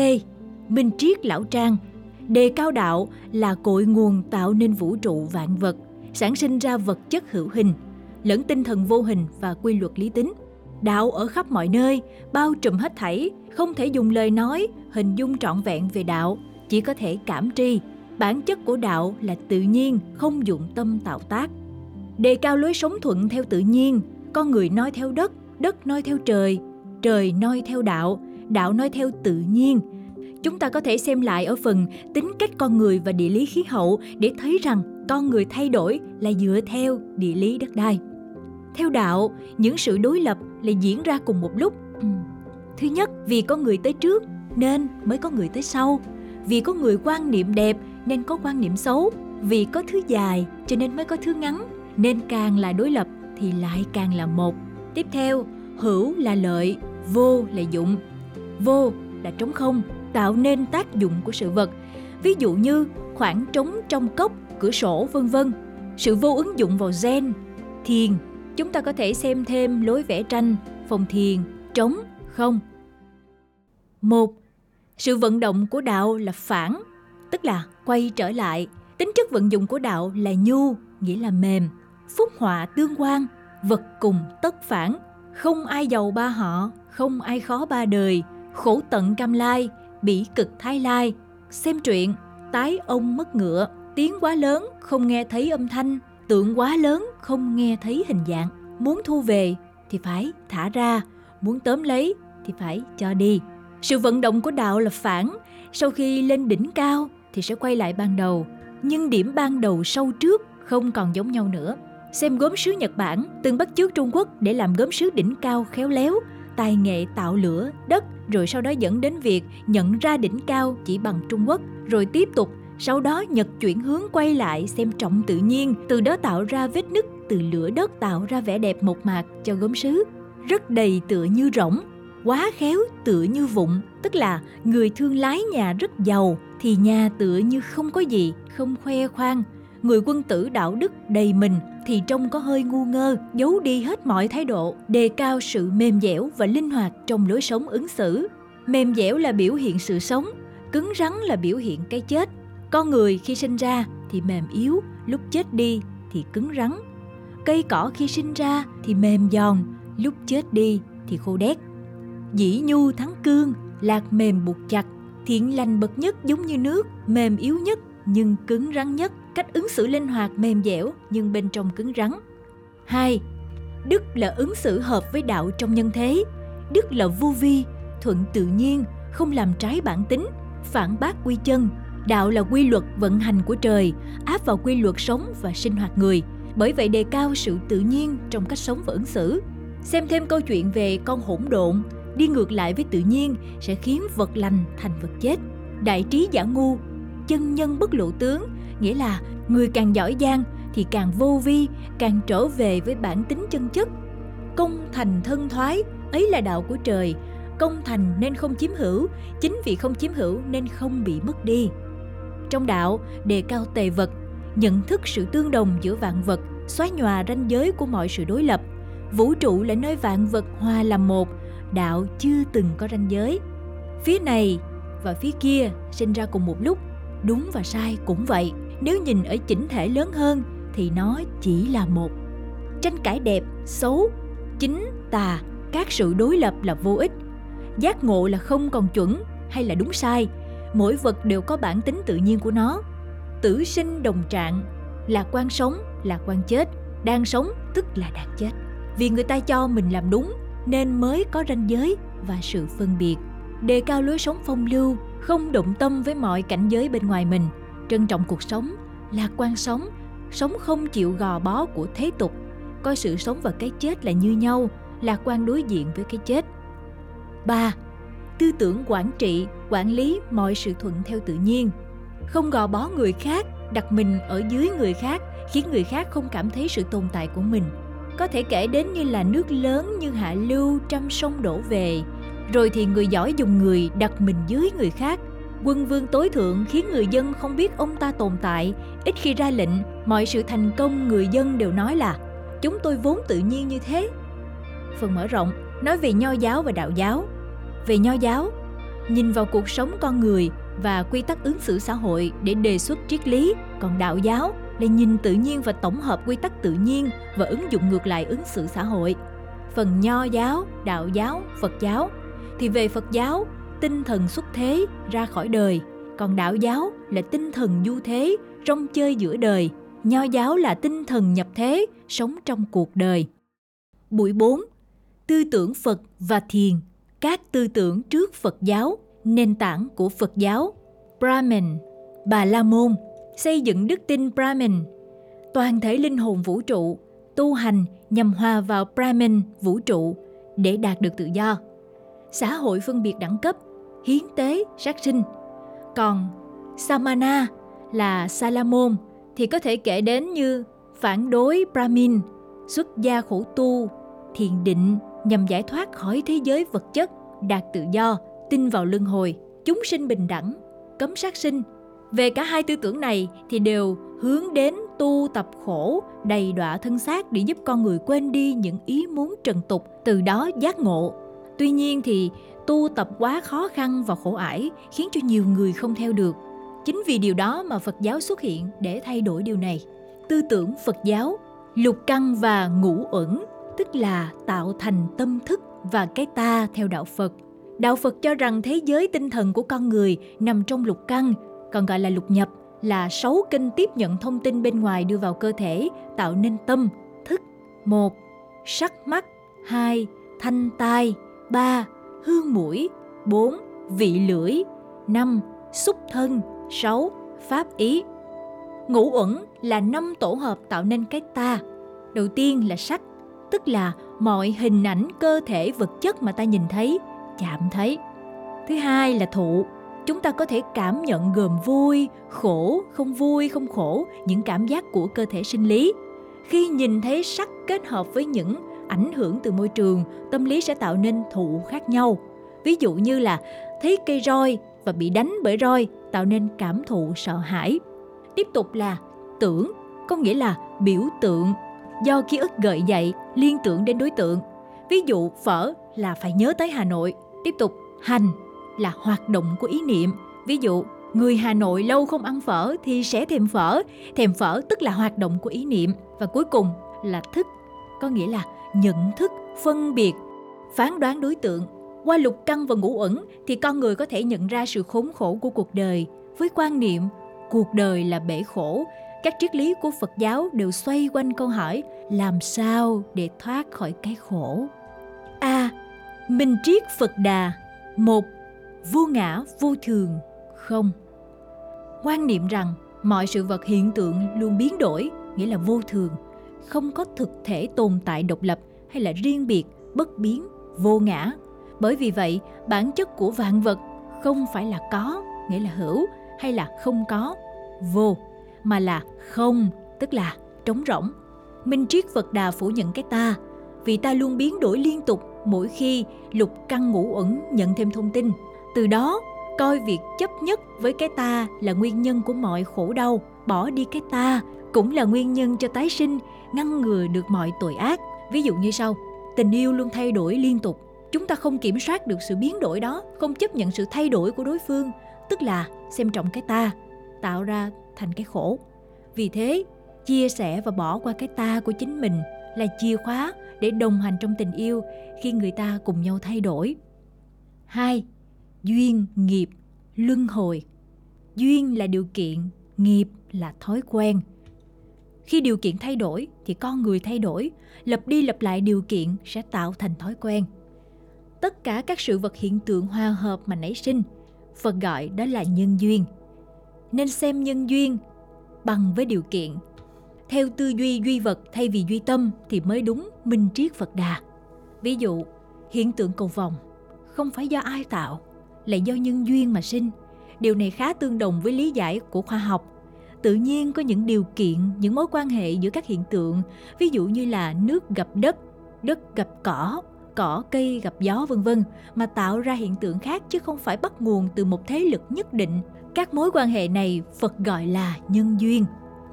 Minh triết lão Trang. Đề cao đạo là cội nguồn tạo nên vũ trụ vạn vật, sản sinh ra vật chất hữu hình, lẫn tinh thần vô hình và quy luật lý tính. Đạo ở khắp mọi nơi, bao trùm hết thảy, không thể dùng lời nói, hình dung trọn vẹn về đạo, chỉ có thể cảm tri. Bản chất của đạo là tự nhiên, không dụng tâm tạo tác. Đề cao lối sống thuận theo tự nhiên, con người noi theo đất, đất noi theo trời, trời noi theo đạo, đạo noi theo tự nhiên. Chúng ta có thể xem lại ở phần tính cách con người và địa lý khí hậu để thấy rằng con người thay đổi là dựa theo địa lý đất đai. Theo đạo, những sự đối lập là diễn ra cùng một lúc. Thứ nhất, vì có người tới trước nên mới có người tới sau. Vì có người quan niệm đẹp nên có quan niệm xấu. Vì có thứ dài cho nên mới có thứ ngắn. Nên càng là đối lập thì lại càng là một. Tiếp theo, hữu là lợi, vô là dụng. Vô là trống không, tạo nên tác dụng của sự vật. Ví dụ như khoảng trống trong cốc, cửa sổ, vân vân. Sự vô ứng dụng vào gen, thiền. Chúng ta có thể xem thêm lối vẽ tranh, phòng thiền, trống, không. Một, sự vận động của đạo là phản, tức là quay trở lại. Tính chất vận dụng của đạo là nhu, nghĩa là mềm. Phúc họa tương quan, vật cùng tất phản. Không ai giàu ba họ, không ai khó ba đời. Khổ tận cam lai, bỉ cực Thái Lai. Xem truyện, tái ông mất ngựa. Tiếng quá lớn, không nghe thấy âm thanh. Tượng quá lớn, không nghe thấy hình dạng. Muốn thu về thì phải thả ra. muốn tóm lấy thì phải cho đi. Sự vận động của đạo là phản, sau khi lên đỉnh cao thì sẽ quay lại ban đầu, nhưng điểm ban đầu sâu trước không còn giống nhau nữa. Xem gốm sứ Nhật Bản từng bắt chước Trung Quốc để làm gốm sứ đỉnh cao khéo léo, tài nghệ tạo lửa, đất, rồi sau đó dẫn đến việc nhận ra đỉnh cao chỉ bằng Trung Quốc, rồi tiếp tục, sau đó Nhật chuyển hướng quay lại xem trọng tự nhiên, từ đó tạo ra vết nứt, từ lửa đất tạo ra vẻ đẹp mộc mạc cho gốm sứ. Rất đầy tựa như rỗng, quá khéo tựa như vụng, tức là người thương lái nhà rất giàu thì nhà tựa như không có gì, không khoe khoang. Người quân tử đạo đức đầy mình thì trông có hơi ngu ngơ, giấu đi hết mọi thái độ, đề cao sự mềm dẻo và linh hoạt trong lối sống ứng xử. Mềm dẻo là biểu hiện sự sống, cứng rắn là biểu hiện cái chết. Con người khi sinh ra thì mềm yếu, lúc chết đi thì cứng rắn. Cây cỏ khi sinh ra thì mềm giòn, lúc chết đi thì khô đét. Dĩ nhu thắng cương, lạc mềm buộc chặt, thiện lành bậc nhất giống như nước, mềm yếu nhất nhưng cứng rắn nhất. Cách ứng xử linh hoạt, mềm dẻo nhưng bên trong cứng rắn. Hai, đức là ứng xử hợp với đạo trong nhân thế. Đức là vô vi, thuận tự nhiên, không làm trái bản tính, phản bác quy chân. Đạo là quy luật vận hành của trời, áp vào quy luật sống và sinh hoạt người. Bởi vậy đề cao sự tự nhiên trong cách sống và ứng xử. Xem thêm câu chuyện về con hỗn độn, đi ngược lại với tự nhiên sẽ khiến vật lành thành vật chết. Đại trí giả ngu, chân nhân bất lộ tướng, nghĩa là người càng giỏi giang thì càng vô vi, càng trở về với bản tính chân chất. Công thành thân thoái, ấy là đạo của trời. Công thành nên không chiếm hữu, chính vì không chiếm hữu nên không bị mất đi. Trong đạo, đề cao tề vật, nhận thức sự tương đồng giữa vạn vật, xóa nhòa ranh giới của mọi sự đối lập. Vũ trụ là nơi vạn vật hòa làm một, đạo chưa từng có ranh giới. Phía này và phía kia sinh ra cùng một lúc, đúng và sai cũng vậy. Nếu nhìn ở chỉnh thể lớn hơn thì nó chỉ là một. Tranh cãi đẹp, xấu, chính, tà, các sự đối lập là vô ích. Giác ngộ là không còn chuẩn hay là đúng sai. Mỗi vật đều có bản tính tự nhiên của nó. Tử sinh đồng trạng, lạc quan sống, lạc quan chết, đang sống tức là đang chết. Vì người ta cho mình làm đúng nên mới có ranh giới và sự phân biệt. Đề cao lối sống phong lưu, không động tâm với mọi cảnh giới bên ngoài mình, trân trọng cuộc sống, lạc quan sống, sống không chịu gò bó của thế tục, coi sự sống và cái chết là như nhau, lạc quan đối diện với cái chết. ba. Tư tưởng quản trị, quản lý mọi sự thuận theo tự nhiên. Không gò bó người khác, đặt mình ở dưới người khác, khiến người khác không cảm thấy sự tồn tại của mình. Có thể kể đến như là nước lớn như hạ lưu trăm sông đổ về, rồi thì người giỏi dùng người đặt mình dưới người khác. Quân vương tối thượng khiến người dân không biết ông ta tồn tại, ít khi ra lệnh, mọi sự thành công người dân đều nói là chúng tôi vốn tự nhiên như thế. Phần mở rộng nói về Nho giáo và Đạo giáo. Về Nho giáo, nhìn vào cuộc sống con người và quy tắc ứng xử xã hội để đề xuất triết lý, còn Đạo giáo là nhìn tự nhiên và tổng hợp quy tắc tự nhiên và ứng dụng ngược lại ứng xử xã hội. Phần Nho giáo, Đạo giáo, Phật giáo. Thì về Phật giáo, tinh thần xuất thế, ra khỏi đời. Còn Đạo giáo là tinh thần du thế, rong chơi giữa đời. Nho giáo là tinh thần nhập thế, sống trong cuộc đời. Buổi bốn. Tư tưởng Phật và thiền. Các tư tưởng trước Phật giáo, nền tảng của Phật giáo. Brahman, Bà La Môn, xây dựng đức tin Brahman. Toàn thể linh hồn vũ trụ, tu hành nhằm hòa vào Brahman vũ trụ để đạt được tự do. Xã hội phân biệt đẳng cấp, hiến tế, sát sinh. Còn Samana là Sa-la-môn thì có thể kể đến như phản đối Brahmin, xuất gia khổ tu, thiền định nhằm giải thoát khỏi thế giới vật chất, đạt tự do, tin vào luân hồi, chúng sinh bình đẳng, cấm sát sinh. Về cả hai tư tưởng này thì đều hướng đến tu tập khổ, đầy đọa thân xác để giúp con người quên đi những ý muốn trần tục, từ đó giác ngộ. Tuy nhiên thì tu tập quá khó khăn và khổ ải khiến cho nhiều người không theo được. Chính vì điều đó mà Phật giáo xuất hiện để thay đổi điều này. Tư tưởng Phật giáo, lục căn và ngũ uẩn, tức là tạo thành tâm thức và cái ta theo đạo Phật. Đạo Phật cho rằng thế giới tinh thần của con người nằm trong lục căn, còn gọi là lục nhập, là sáu kênh tiếp nhận thông tin bên ngoài đưa vào cơ thể, tạo nên tâm, thức. Một, sắc mắt. Hai, thanh tai. ba. Hương mũi. Bốn. Vị lưỡi. Năm. Xúc thân. Sáu. Pháp ý. Ngũ uẩn là năm tổ hợp tạo nên cái ta. Đầu tiên là sắc, tức là mọi hình ảnh cơ thể vật chất mà ta nhìn thấy, chạm thấy. Thứ hai là thụ. Chúng ta có thể cảm nhận gồm vui, khổ, không vui, không khổ, những cảm giác của cơ thể sinh lý. Khi nhìn thấy sắc kết hợp với những ảnh hưởng từ môi trường, tâm lý sẽ tạo nên thụ khác nhau. Ví dụ như là thấy cây roi và bị đánh bởi roi, tạo nên cảm thụ sợ hãi. Tiếp tục là tưởng, có nghĩa là biểu tượng, do ký ức gợi dậy, liên tưởng đến đối tượng. Ví dụ phở là phải nhớ tới Hà Nội. Tiếp tục hành là hoạt động của ý niệm. Ví dụ người Hà Nội lâu không ăn phở thì sẽ thèm phở. Thèm phở tức là hoạt động của ý niệm. Và cuối cùng là thức, có nghĩa là nhận thức, phân biệt, phán đoán đối tượng. Qua lục căn và ngũ uẩn thì con người có thể nhận ra sự khốn khổ của cuộc đời. Với quan niệm cuộc đời là bể khổ, các triết lý của Phật giáo đều xoay quanh câu hỏi làm sao để thoát khỏi cái khổ. A. À, minh triết Phật Đà. Một. Vô ngã, vô thường, không. Quan niệm rằng mọi sự vật hiện tượng luôn biến đổi, nghĩa là vô thường, không có thực thể tồn tại độc lập hay là riêng biệt, bất biến, vô ngã. Bởi vì vậy, bản chất của vạn vật không phải là có, nghĩa là hữu, hay là không có, vô, mà là không, tức là trống rỗng. Minh triết Phật Đà phủ nhận cái ta, vì ta luôn biến đổi liên tục mỗi khi lục căn ngũ uẩn nhận thêm thông tin. Từ đó, coi việc chấp nhất với cái ta là nguyên nhân của mọi khổ đau, bỏ đi cái ta cũng là nguyên nhân cho tái sinh, ngăn ngừa được mọi tội ác. Ví dụ như sau, tình yêu luôn thay đổi liên tục. Chúng ta không kiểm soát được sự biến đổi đó, không chấp nhận sự thay đổi của đối phương, tức là xem trọng cái ta, tạo ra thành cái khổ. Vì thế, chia sẻ và bỏ qua cái ta của chính mình là chìa khóa để đồng hành trong tình yêu khi người ta cùng nhau thay đổi. Hai. Duyên, nghiệp, luân hồi. Duyên là điều kiện, nghiệp là thói quen. Khi điều kiện thay đổi thì con người thay đổi, lặp đi lặp lại điều kiện sẽ tạo thành thói quen. Tất cả các sự vật hiện tượng hòa hợp mà nảy sinh, Phật gọi đó là nhân duyên. Nên xem nhân duyên bằng với điều kiện. Theo tư duy duy vật thay vì duy tâm thì mới đúng minh triết Phật Đà. Ví dụ, hiện tượng cầu vồng không phải do ai tạo, lại do nhân duyên mà sinh. Điều này khá tương đồng với lý giải của khoa học. Tự nhiên có những điều kiện, những mối quan hệ giữa các hiện tượng, ví dụ như là nước gặp đất, đất gặp cỏ, cỏ cây gặp gió vân vân mà tạo ra hiện tượng khác chứ không phải bắt nguồn từ một thế lực nhất định. Các mối quan hệ này Phật gọi là nhân duyên.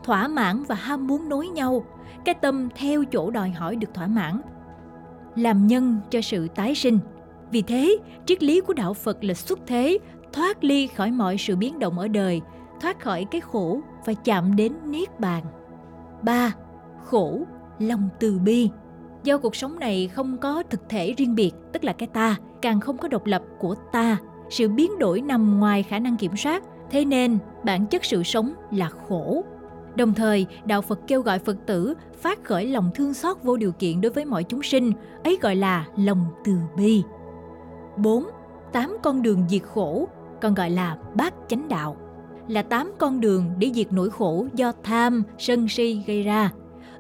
Thỏa mãn và ham muốn nối nhau, cái tâm theo chỗ đòi hỏi được thỏa mãn, làm nhân cho sự tái sinh. Vì thế, triết lý của đạo Phật là xuất thế, thoát ly khỏi mọi sự biến động ở đời, thoát khỏi cái khổ và chạm đến niết bàn. Ba. Khổ, lòng từ bi. Do cuộc sống này không có thực thể riêng biệt, tức là cái ta, càng không có độc lập của ta, sự biến đổi nằm ngoài khả năng kiểm soát, thế nên bản chất sự sống là khổ. Đồng thời, đạo Phật kêu gọi Phật tử phát khởi lòng thương xót vô điều kiện đối với mọi chúng sinh, ấy gọi là lòng từ bi. Bốn. Tám con đường diệt khổ, còn gọi là bát chánh đạo, là tám con đường để diệt nỗi khổ do tham, sân si gây ra.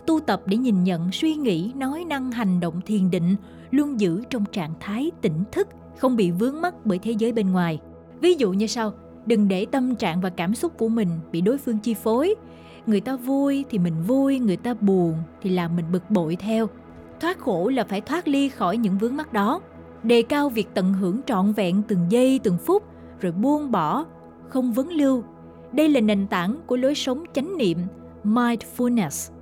Tu tập để nhìn nhận, suy nghĩ, nói năng, hành động thiền định, luôn giữ trong trạng thái tỉnh thức, không bị vướng mắc bởi thế giới bên ngoài. Ví dụ như sau, đừng để tâm trạng và cảm xúc của mình bị đối phương chi phối. Người ta vui thì mình vui, người ta buồn thì làm mình bực bội theo. Thoát khổ là phải thoát ly khỏi những vướng mắc đó, đề cao việc tận hưởng trọn vẹn từng giây, từng phút, rồi buông bỏ, không vấn lưu. Đây là nền tảng của lối sống chánh niệm, mindfulness.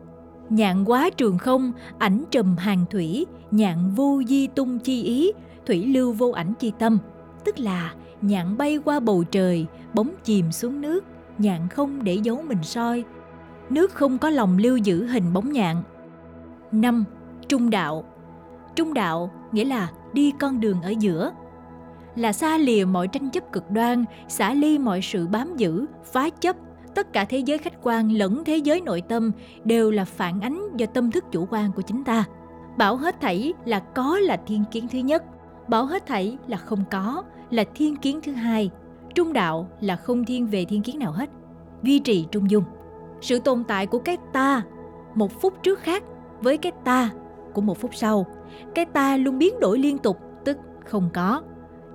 Nhạn quá trường không, ảnh trùm hàng thủy, nhạn vô di tung chi ý, thủy lưu vô ảnh chi tâm. Tức là nhạn bay qua bầu trời, bóng chìm xuống nước, nhạn không để giấu mình soi, nước không có lòng lưu giữ hình bóng nhạn. Năm. Trung đạo. Trung đạo nghĩa là đi con đường ở giữa, là xa lìa mọi tranh chấp cực đoan, xả ly mọi sự bám giữ, phá chấp. Tất cả thế giới khách quan lẫn thế giới nội tâm đều là phản ánh do tâm thức chủ quan của chính ta. Bảo hết thảy là có là thiên kiến thứ nhất. bảo hết thảy là không có, là thiên kiến thứ hai. Trung đạo là không thiên về thiên kiến nào hết, duy trì trung dung. Sự tồn tại của cái ta một phút trước khác với cái ta của một phút sau. Cái ta luôn biến đổi liên tục, tức không có.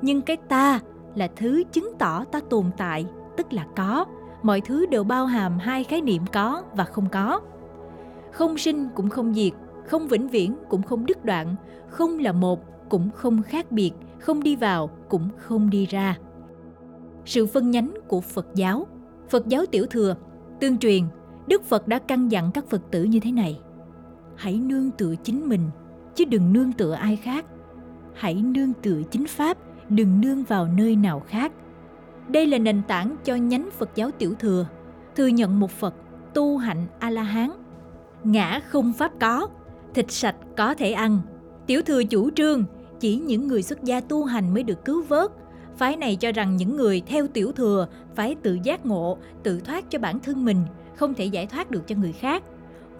Nhưng cái ta là thứ chứng tỏ ta tồn tại, tức là có. Mọi thứ đều bao hàm hai khái niệm có và không có. Không sinh cũng không diệt, không vĩnh viễn cũng không đứt đoạn, không là một cũng không khác biệt, không đi vào cũng không đi ra. Sự phân nhánh của Phật giáo. Phật giáo Tiểu Thừa, tương truyền, Đức Phật đã căn dặn các Phật tử như thế này: hãy nương tựa chính mình, chứ đừng nương tựa ai khác. Hãy nương tựa chính Pháp, đừng nương vào nơi nào khác. Đây là nền tảng cho nhánh Phật giáo Tiểu Thừa, thừa nhận một Phật, tu hạnh A-la-hán. Ngã không pháp có, thịt sạch có thể ăn. Tiểu Thừa chủ trương chỉ những người xuất gia tu hành mới được cứu vớt. Phái này cho rằng những người theo Tiểu Thừa phải tự giác ngộ, tự thoát cho bản thân mình, không thể giải thoát được cho người khác.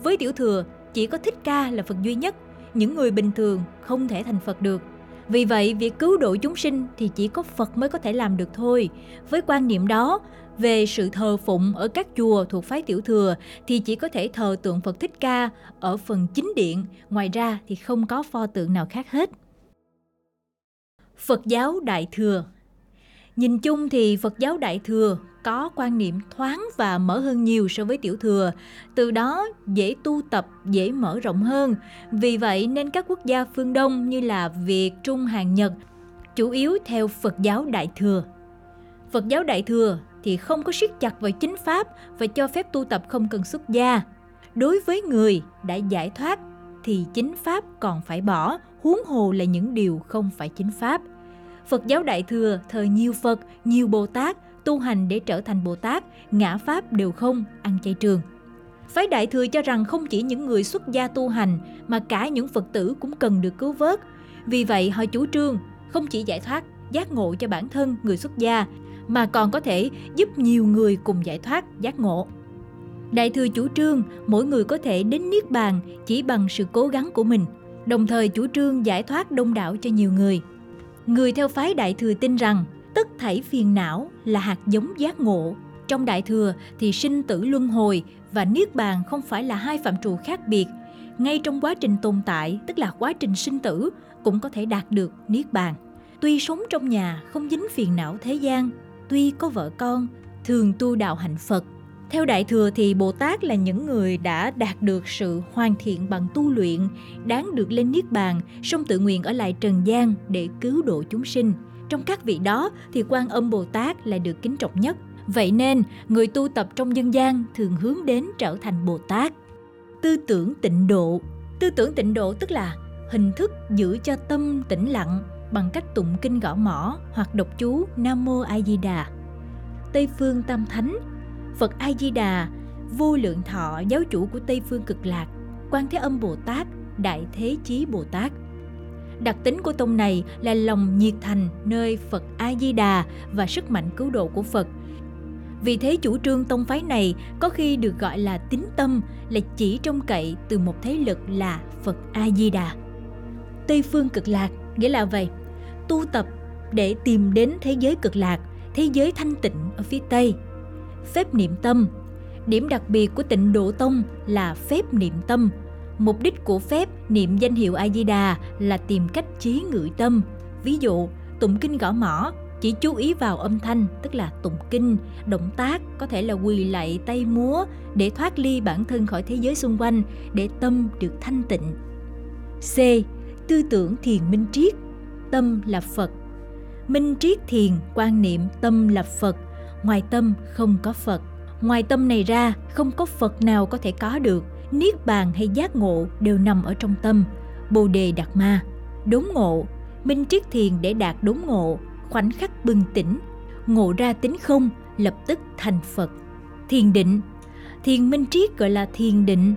Với Tiểu Thừa, chỉ có Thích Ca là Phật duy nhất, những người bình thường không thể thành Phật được. Vì vậy, việc cứu độ chúng sinh thì chỉ có Phật mới có thể làm được thôi. Với quan niệm đó, về sự thờ phụng ở các chùa thuộc phái Tiểu Thừa thì chỉ có thể thờ tượng Phật Thích Ca ở phần chính điện, ngoài ra thì không có pho tượng nào khác hết. Phật giáo Đại Thừa. Nhìn chung thì Phật giáo Đại Thừa có quan niệm thoáng và mở hơn nhiều so với Tiểu Thừa, từ đó dễ tu tập, dễ mở rộng hơn. Vì vậy nên các quốc gia phương Đông như là Việt, Trung, Hàn, Nhật chủ yếu theo Phật giáo Đại Thừa. Phật giáo Đại Thừa thì không có siết chặt vào chính Pháp và cho phép tu tập không cần xuất gia. Đối với người đã giải thoát thì chính Pháp còn phải bỏ, huống hồ là những điều không phải chính Pháp. Phật giáo Đại Thừa thờ nhiều Phật, nhiều Bồ Tát, tu hành để trở thành Bồ Tát, ngã Pháp đều không, ăn chay trường. Phái Đại Thừa cho rằng không chỉ những người xuất gia tu hành mà cả những Phật tử cũng cần được cứu vớt. Vì vậy họ chủ trương không chỉ giải thoát, giác ngộ cho bản thân người xuất gia mà còn có thể giúp nhiều người cùng giải thoát, giác ngộ. Đại Thừa chủ trương mỗi người có thể đến Niết Bàn chỉ bằng sự cố gắng của mình, đồng thời chủ trương giải thoát đông đảo cho nhiều người. Người theo phái Đại Thừa tin rằng tất thảy phiền não là hạt giống giác ngộ. Trong Đại Thừa thì sinh tử luân hồi và Niết Bàn không phải là hai phạm trù khác biệt. Ngay trong quá trình tồn tại, tức là quá trình sinh tử, cũng có thể đạt được Niết Bàn. Tuy sống trong nhà không dính phiền não thế gian, tuy có vợ con, thường tu đạo hạnh Phật. Theo Đại Thừa thì Bồ Tát là những người đã đạt được sự hoàn thiện bằng tu luyện, đáng được lên Niết Bàn, song tự nguyện ở lại trần gian để cứu độ chúng sinh. Trong các vị đó thì Quan Âm Bồ Tát là được kính trọng nhất. Vậy nên, người tu tập trong dân gian thường hướng đến trở thành Bồ Tát. Tư tưởng tịnh độ. Tư tưởng tịnh độ tức là hình thức giữ cho tâm tĩnh lặng bằng cách tụng kinh gõ mõ hoặc đọc chú Nam Mô A Di Đà. Tây phương Tam Thánh, Phật A Di Đà, Vô Lượng Thọ, giáo chủ của Tây phương Cực Lạc, Quan Thế Âm Bồ Tát, Đại Thế Chí Bồ Tát. Đặc tính của tông này là lòng nhiệt thành nơi Phật A Di Đà và sức mạnh cứu độ của Phật. Vì thế chủ trương tông phái này có khi được gọi là tín tâm, là chỉ trông cậy từ một thế lực là Phật A Di Đà. Tây phương Cực Lạc nghĩa là vậy, tu tập để tìm đến thế giới Cực Lạc, thế giới thanh tịnh ở phía Tây. Phép niệm tâm. Điểm đặc biệt của Tịnh Độ Tông là phép niệm tâm. Mục đích của phép niệm danh hiệu A-di-đà là tìm cách chí ngự tâm. Ví dụ, tụng kinh gõ mõ, chỉ chú ý vào âm thanh, tức là tụng kinh, động tác, có thể là quỳ lạy, tay múa, để thoát ly bản thân khỏi thế giới xung quanh, để tâm được thanh tịnh. C. Tư tưởng thiền minh triết. Tâm là Phật. Minh triết thiền, quan niệm tâm là Phật. Ngoài tâm không có Phật. Ngoài tâm này ra, không có Phật nào có thể có được. Niết bàn hay giác ngộ đều nằm ở trong tâm. Bồ đề đạt ma. Đốn ngộ. Minh triết thiền để đạt đốn ngộ, khoảnh khắc bừng tỉnh, ngộ ra tính không, lập tức thành Phật. Thiền định. Thiền minh triết gọi là thiền định.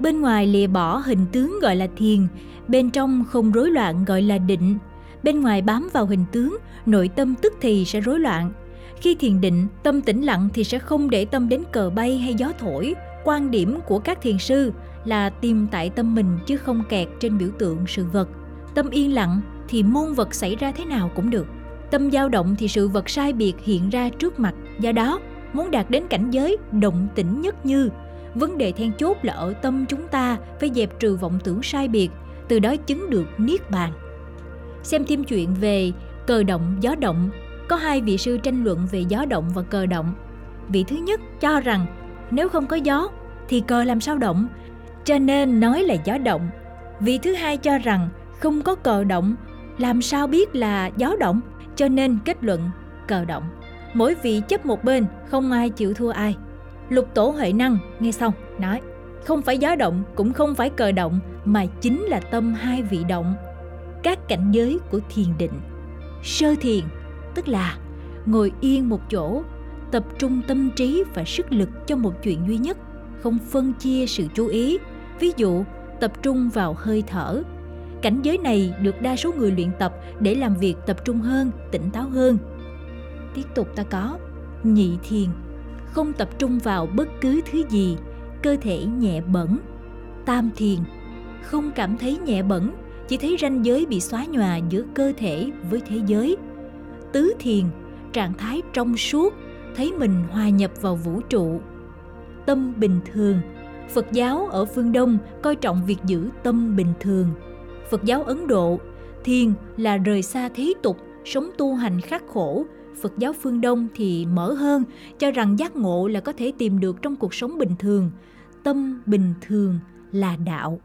Bên ngoài lìa bỏ hình tướng gọi là thiền, bên trong không rối loạn gọi là định. Bên ngoài bám vào hình tướng, nội tâm tức thì sẽ rối loạn. Khi thiền định, tâm tĩnh lặng thì sẽ không để tâm đến cờ bay hay gió thổi. Quan điểm của các thiền sư là tìm tại tâm mình chứ không kẹt trên biểu tượng sự vật. Tâm yên lặng thì môn vật xảy ra thế nào cũng được. Tâm dao động thì sự vật sai biệt hiện ra trước mặt. Do đó, muốn đạt đến cảnh giới động tĩnh nhất như, vấn đề then chốt là ở tâm chúng ta phải dẹp trừ vọng tưởng sai biệt, từ đó chứng được niết bàn. Xem thêm chuyện về cờ động, gió động. Có hai vị sư tranh luận về gió động và cờ động. Vị thứ nhất cho rằng nếu không có gió thì cờ làm sao động, cho nên nói là gió động. Vị thứ hai cho rằng không có cờ động, làm sao biết là gió động, cho nên kết luận cờ động. Mỗi vị chấp một bên, không ai chịu thua ai. Lục tổ Huệ Năng nghe xong nói, không phải gió động, cũng không phải cờ động, mà chính là tâm hai vị động. Các cảnh giới của thiền định. Sơ thiền, tức là ngồi yên một chỗ, tập trung tâm trí và sức lực cho một chuyện duy nhất, không phân chia sự chú ý. Ví dụ, tập trung vào hơi thở. Cảnh giới này được đa số người luyện tập để làm việc tập trung hơn, tỉnh táo hơn. Tiếp tục ta có nhị thiền, không tập trung vào bất cứ thứ gì, cơ thể nhẹ bẫng. Tam thiền, không cảm thấy nhẹ bẫng, chỉ thấy ranh giới bị xóa nhòa giữa cơ thể với thế giới. Tứ thiền, trạng thái trong suốt, thấy mình hòa nhập vào vũ trụ. Tâm bình thường, Phật giáo ở phương Đông coi trọng việc giữ tâm bình thường. Phật giáo Ấn Độ, thiền là rời xa thế tục, sống tu hành khắc khổ. Phật giáo phương Đông thì mở hơn, cho rằng giác ngộ là có thể tìm được trong cuộc sống bình thường. Tâm bình thường là đạo.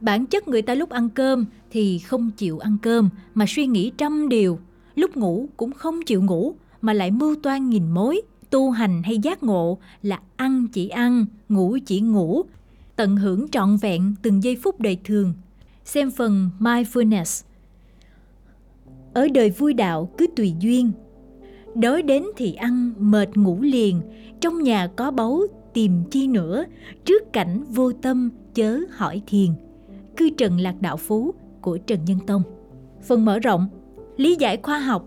Bản chất người ta lúc ăn cơm thì không chịu ăn cơm mà suy nghĩ trăm điều. Lúc ngủ cũng không chịu ngủ mà lại mưu toan nghìn mối. Tu hành hay giác ngộ là ăn chỉ ăn, ngủ chỉ ngủ, tận hưởng trọn vẹn từng giây phút đời thường. Xem phần Mindfulness. Ở đời vui đạo cứ tùy duyên. Đói đến thì ăn, mệt ngủ liền. Trong nhà có báu, tìm chi nữa. Trước cảnh vô tâm, chớ hỏi thiền. Cư trần lạc đạo phú của Trần Nhân Tông. Phần mở rộng, lý giải khoa học.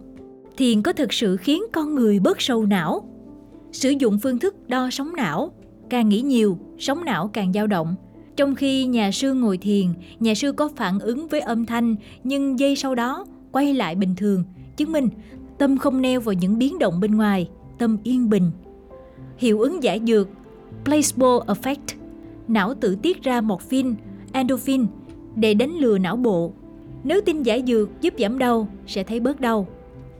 Thiền có thực sự khiến con người bớt sầu não? Sử dụng phương thức đo sóng não. Càng nghĩ nhiều, sóng não càng dao động. Trong khi nhà sư ngồi thiền, nhà sư có phản ứng với âm thanh, nhưng giây sau đó quay lại bình thường, chứng minh tâm không neo vào những biến động bên ngoài, tâm yên bình. Hiệu ứng giải dược, placebo effect. Não tự tiết ra morphine, endorphin để đánh lừa não bộ. Nếu tin giải dược giúp giảm đau, sẽ thấy bớt đau.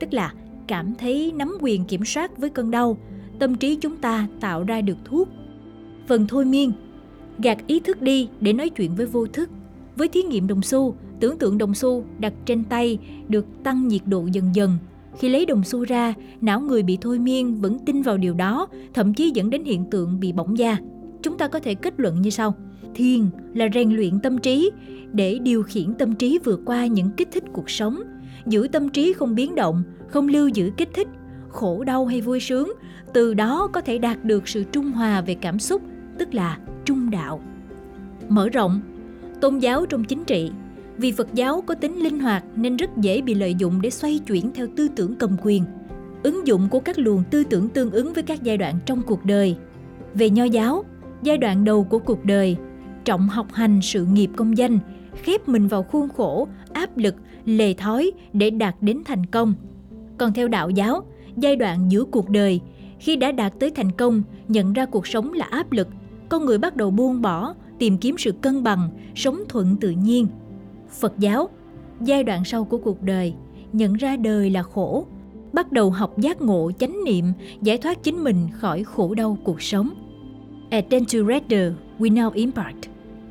Tức là cảm thấy nắm quyền kiểm soát với cơn đau, tâm trí chúng ta tạo ra được thuốc. Phần thôi miên, gạt ý thức đi để nói chuyện với vô thức. Với thí nghiệm đồng xu, tưởng tượng đồng xu đặt trên tay được tăng nhiệt độ dần dần. Khi lấy đồng xu ra, não người bị thôi miên vẫn tin vào điều đó, thậm chí dẫn đến hiện tượng bị bỏng da. Chúng ta có thể kết luận như sau. Thiền là rèn luyện tâm trí để điều khiển tâm trí vượt qua những kích thích cuộc sống, giữ tâm trí không biến động, không lưu giữ kích thích, khổ đau hay vui sướng. Từ đó có thể đạt được sự trung hòa về cảm xúc, tức là trung đạo. Mở rộng, tôn giáo trong chính trị. Vì Phật giáo có tính linh hoạt nên rất dễ bị lợi dụng để xoay chuyển theo tư tưởng cầm quyền. Ứng dụng của các luồng tư tưởng tương ứng với các giai đoạn trong cuộc đời. Về Nho giáo, giai đoạn đầu của cuộc đời, trọng học hành sự nghiệp công danh, khép mình vào khuôn khổ, áp lực, lề thói để đạt đến thành công. Còn theo Đạo giáo, giai đoạn giữa cuộc đời, khi đã đạt tới thành công, nhận ra cuộc sống là áp lực, con người bắt đầu buông bỏ, tìm kiếm sự cân bằng, sống thuận tự nhiên. Phật giáo, giai đoạn sau của cuộc đời, nhận ra đời là khổ, bắt đầu học giác ngộ chánh niệm, giải thoát chính mình khỏi khổ đau cuộc sống. At Dentsu Redder, we now impact.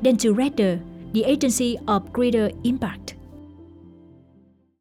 Dentsu Redder, the agency of greater impact.